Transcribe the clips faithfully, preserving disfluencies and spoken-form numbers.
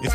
if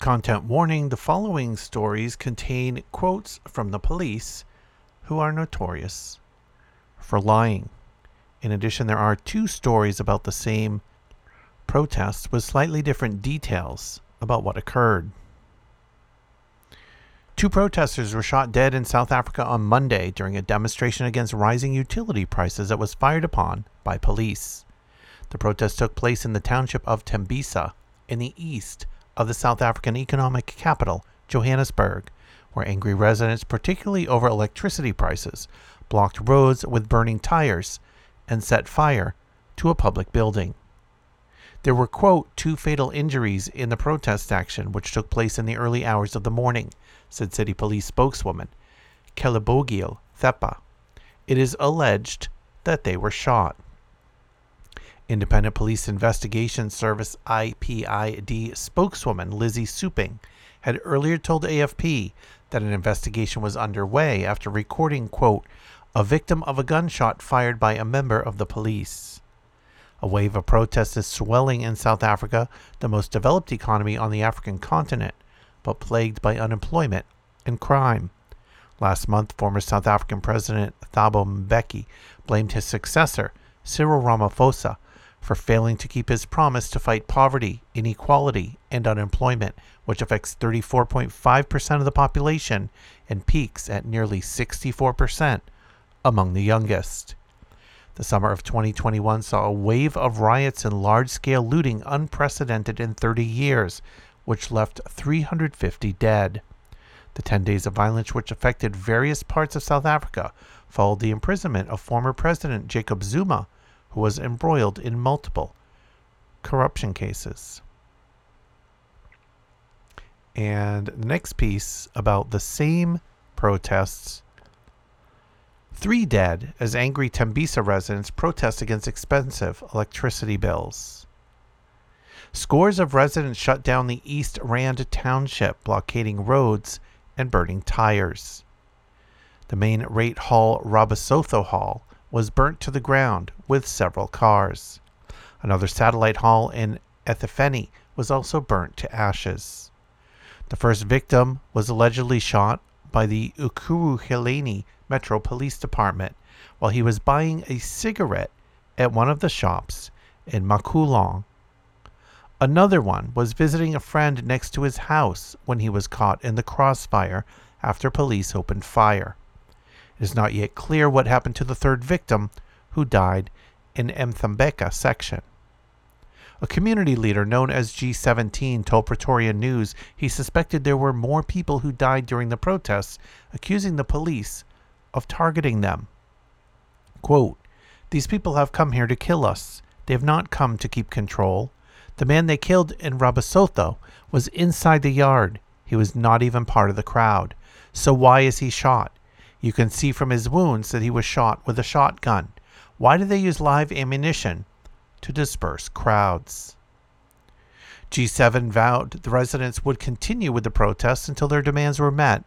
Content warning, the following stories contain quotes from the police who are notorious for lying. In addition, there are two stories about the same protest with slightly different details about what occurred. Two protesters were shot dead in South Africa on Monday during a demonstration against rising utility prices that was fired upon by police. The protest took place in the township of Tembisa in the east of the South African economic capital, Johannesburg, where angry residents, particularly over electricity prices, blocked roads with burning tires and set fire to a public building. There were, quote, two fatal injuries in the protest action, which took place in the early hours of the morning, said city police spokeswoman Kelebogile Thepa. It is alleged that they were shot. Independent Police Investigation Service I P I D spokeswoman Lizzie Suping had earlier told A F P that an investigation was underway after recording, quote, a victim of a gunshot fired by a member of the police. A wave of protests is swelling in South Africa, the most developed economy on the African continent, but plagued by unemployment and crime. Last month, former South African President Thabo Mbeki blamed his successor, Cyril Ramaphosa, for failing to keep his promise to fight poverty, inequality, and unemployment, which affects thirty-four point five percent of the population and peaks at nearly sixty-four percent among the youngest. The summer of twenty twenty-one saw a wave of riots and large-scale looting unprecedented in thirty years, which left three hundred fifty dead. The ten days of violence which affected various parts of South Africa followed the imprisonment of former President Jacob Zuma, who was embroiled in multiple corruption cases. And the next piece about the same protests. Three dead as angry Tembisa residents protest against expensive electricity bills. Scores of residents shut down the East Rand Township, blockading roads and burning tires. The main rate hall, Rabasotho Hall, was burnt to the ground with several cars. Another satellite hall in Ethafeni was also burnt to ashes. The first victim was allegedly shot by the Ekurhuleni Metro Police Department while he was buying a cigarette at one of the shops in Makulong. Another one was visiting a friend next to his house when he was caught in the crossfire after police opened fire. It is not yet clear what happened to the third victim, who died in Mthambeka section. A community leader known as G seventeen told Pretoria News he suspected there were more people who died during the protests, accusing the police of targeting them. Quote, these people have come here to kill us. They have not come to keep control. The man they killed in Rabasotho was inside the yard. He was not even part of the crowd. So why is he shot? You can see from his wounds that he was shot with a shotgun. Why do they use live ammunition to disperse crowds? G seven vowed the residents would continue with the protests until their demands were met,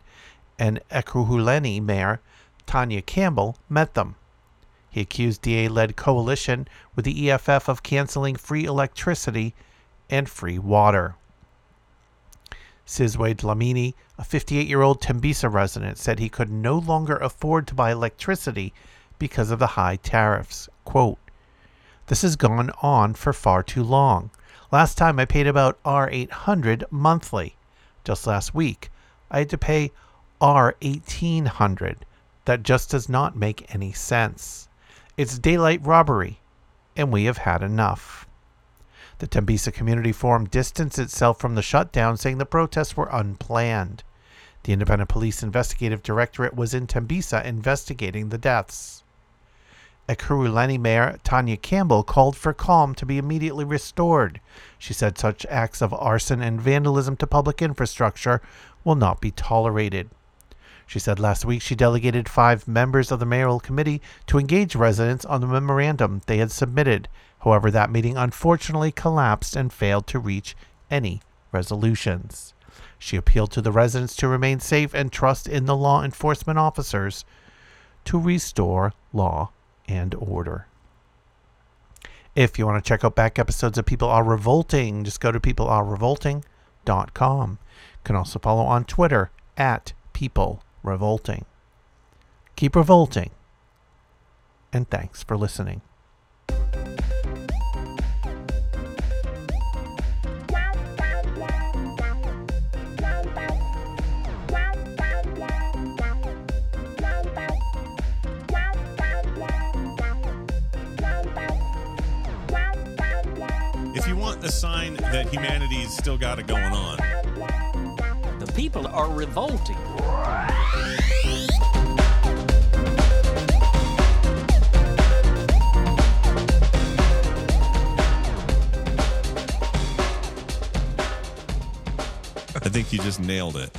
and Ekurhuleni Mayor Tanya Campbell met them. He accused D A-led coalition with the E F F of canceling free electricity and free water. Sizwe Dlamini, a fifty-eight-year-old Tembisa resident, said he could no longer afford to buy electricity because of the high tariffs. Quote, this has gone on for far too long. Last time I paid about R eight hundred monthly. Just last week, I had to pay R eighteen hundred. That just does not make any sense. It's daylight robbery, and we have had enough. The Tembisa Community Forum distanced itself from the shutdown, saying the protests were unplanned. The Independent Police Investigative Directorate was in Tembisa investigating the deaths. Ekurhuleni Mayor Tanya Campbell called for calm to be immediately restored. She said such acts of arson and vandalism to public infrastructure will not be tolerated. She said last week she delegated five members of the mayoral committee to engage residents on the memorandum they had submitted. However, that meeting unfortunately collapsed and failed to reach any resolutions. She appealed to the residents to remain safe and trust in the law enforcement officers to restore law and order. If you want to check out back episodes of People Are Revolting, just go to people are revolting dot com. You can also follow on Twitter at People Revolting. Keep revolting, and thanks for listening. If you want a sign that humanity's still got it going on, the people are revolting. I think you just nailed it.